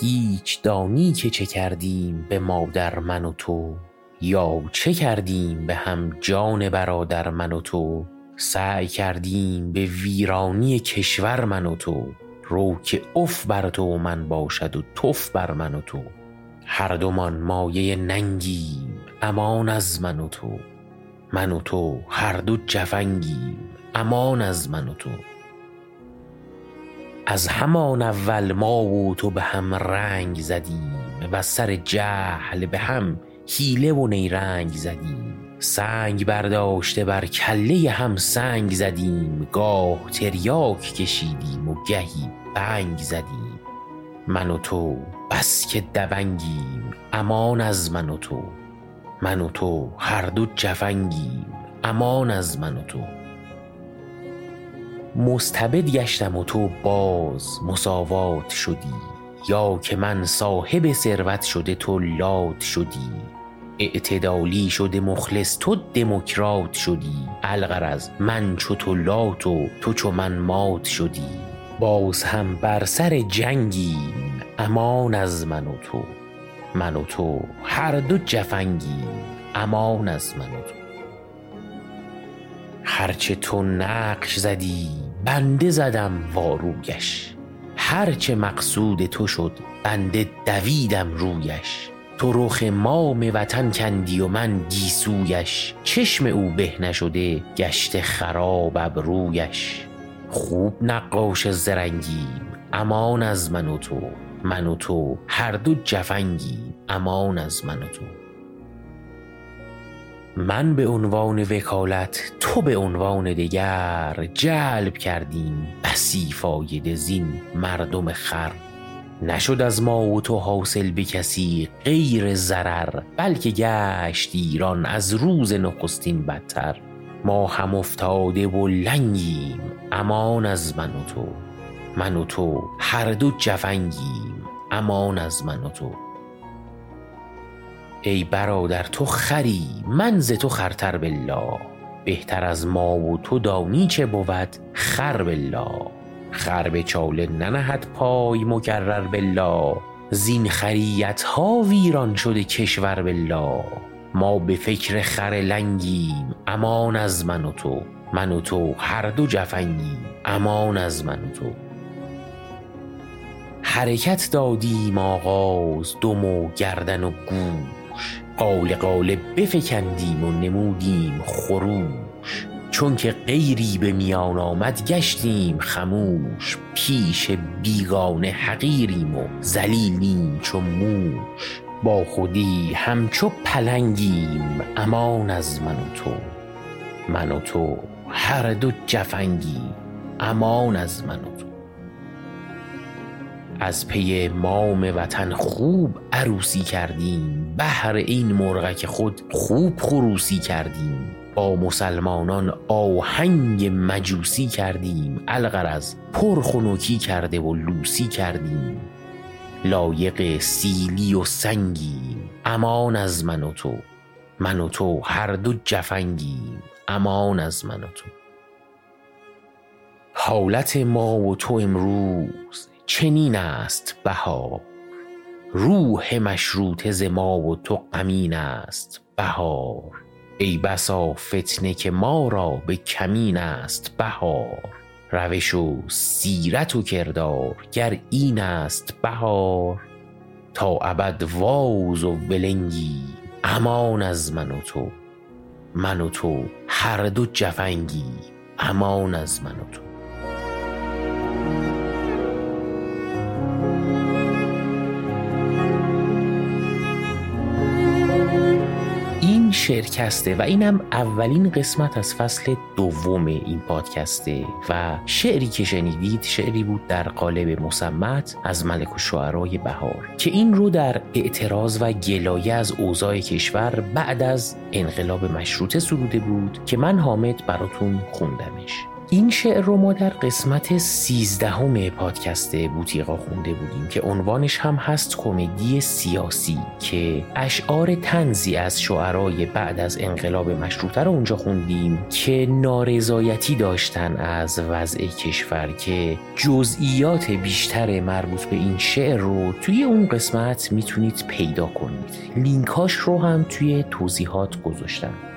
هیچ دانی که چه کردیم به مادر من و تو، یا چه کردیم به هم جان برادر من و تو. سعی کردیم به ویرانی کشور من و تو، رو که اف بر تو و من باشد و توف بر من و تو. هر دومان مایه ننگیم امان از من و تو، من و تو هر دو جفنگیم امان از من و تو. از همان اول ما و تو به هم رنگ زدیم، و سر جهل به هم حیله و نیرنگ زدیم. سنگ برداشته بر کله هم سنگ زدیم، گاه تریاک کشیدیم و گهی بنگ زدیم. من و تو بس که دونگیم امان از من و تو، من و تو هر دو جفنگیم امان از من و تو. مستبد گشتم و تو باز مساوات شدی، یا که من صاحب ثروت شده تو لات شدی. اعتدالی شده مخلص تو دموکرات شدی، الغرض من چو تو لات و تو چو من مات شدی. باز هم بر سر جنگیم امان از من و تو، من و تو هر دو جفنگیم امان از من و تو. هرچه تو نقش زدی بنده زدم وارویش، هرچه مقصود تو شد بنده دویدم رویش. تو رخ مام وطن کندی و من گیسویش، چشم او به نشده گشت خراب ابرویش. خوب نقاش زرنگیم امان از من و تو، من و تو هر دو جفنگیم امان از من و تو. من به عنوان وکالت تو به عنوان دگر، جلب کردیم بسی فایده زین مردم خر. نشد از ما و تو حاصل به کسی غیر ضرر، بلکه گشت ایران از روز نخستین بدتر. ما هم افتاده و لنگیم امان از من و تو، من و تو هر دو جفنگیم امان از من و تو. ای برادر تو خری من ز تو خرتر بالله، بهتر از ما و تو دانی چه بود خر بالله. خر به چاله ننهد پای مکرر بالله، زین خریت ها ویران شده کشور بالله. ما به فکر خر لنگیم امان از من و تو، من و تو هر دو جفنگیم امان از من و تو. حرکت دادیم آغاز دم و گردن و گوش، قال قال بفکندیم و نمودیم خروش. چون که غیری به میان آمد گشتیم خموش، پیش بیگانه حقیریم و ذلیلیم چو موش. با خودی همچو پلنگیم امان از من و تو، من و تو هر دو جفنگیم امان از من و تو. از پی مام وطن خوب عروسی کردیم، بهر این مرغک خود خوب خروسی کردیم. با مسلمانان آهنگ مجوسی کردیم، الغرض پرخنکی کرده و لوسی کردیم. لایق سیلی و سنگیم امان از من و تو، من و تو هر دو جفنگیم امان از من و تو. حالت ما و تو امروز چنین است بهار، روح مشروطه ز ما و تو غمین است بهار. ای بسا فتنه که ما را به کمین است بهار، روش و سیرت و کردار گر این است بهار. تا ابد واز و ولنگی امان از من و تو، من و تو هر دو جفنگی امان از من و تو. این شعرکسته و اینم اولین قسمت از فصل دوم این پادکسته و شعری که شنیدید شعری بود در قالب مصمت از ملک الشعرای بهار که این رو در اعتراض و گلایه از اوضاع کشور بعد از انقلاب مشروطه سروده بود که من حامد براتون خوندمش. این شعر رو ما در قسمت 13 پادکست بوتیقا خونده بودیم که عنوانش هم هست کمدی سیاسی، که اشعار طنزی از شعرای بعد از انقلاب مشروطه رو اونجا خوندیم که نارضایتی داشتن از وضع کشور، که جزئیات بیشتر مربوط به این شعر رو توی اون قسمت میتونید پیدا کنید. لینکاش رو هم توی توضیحات گذاشتم.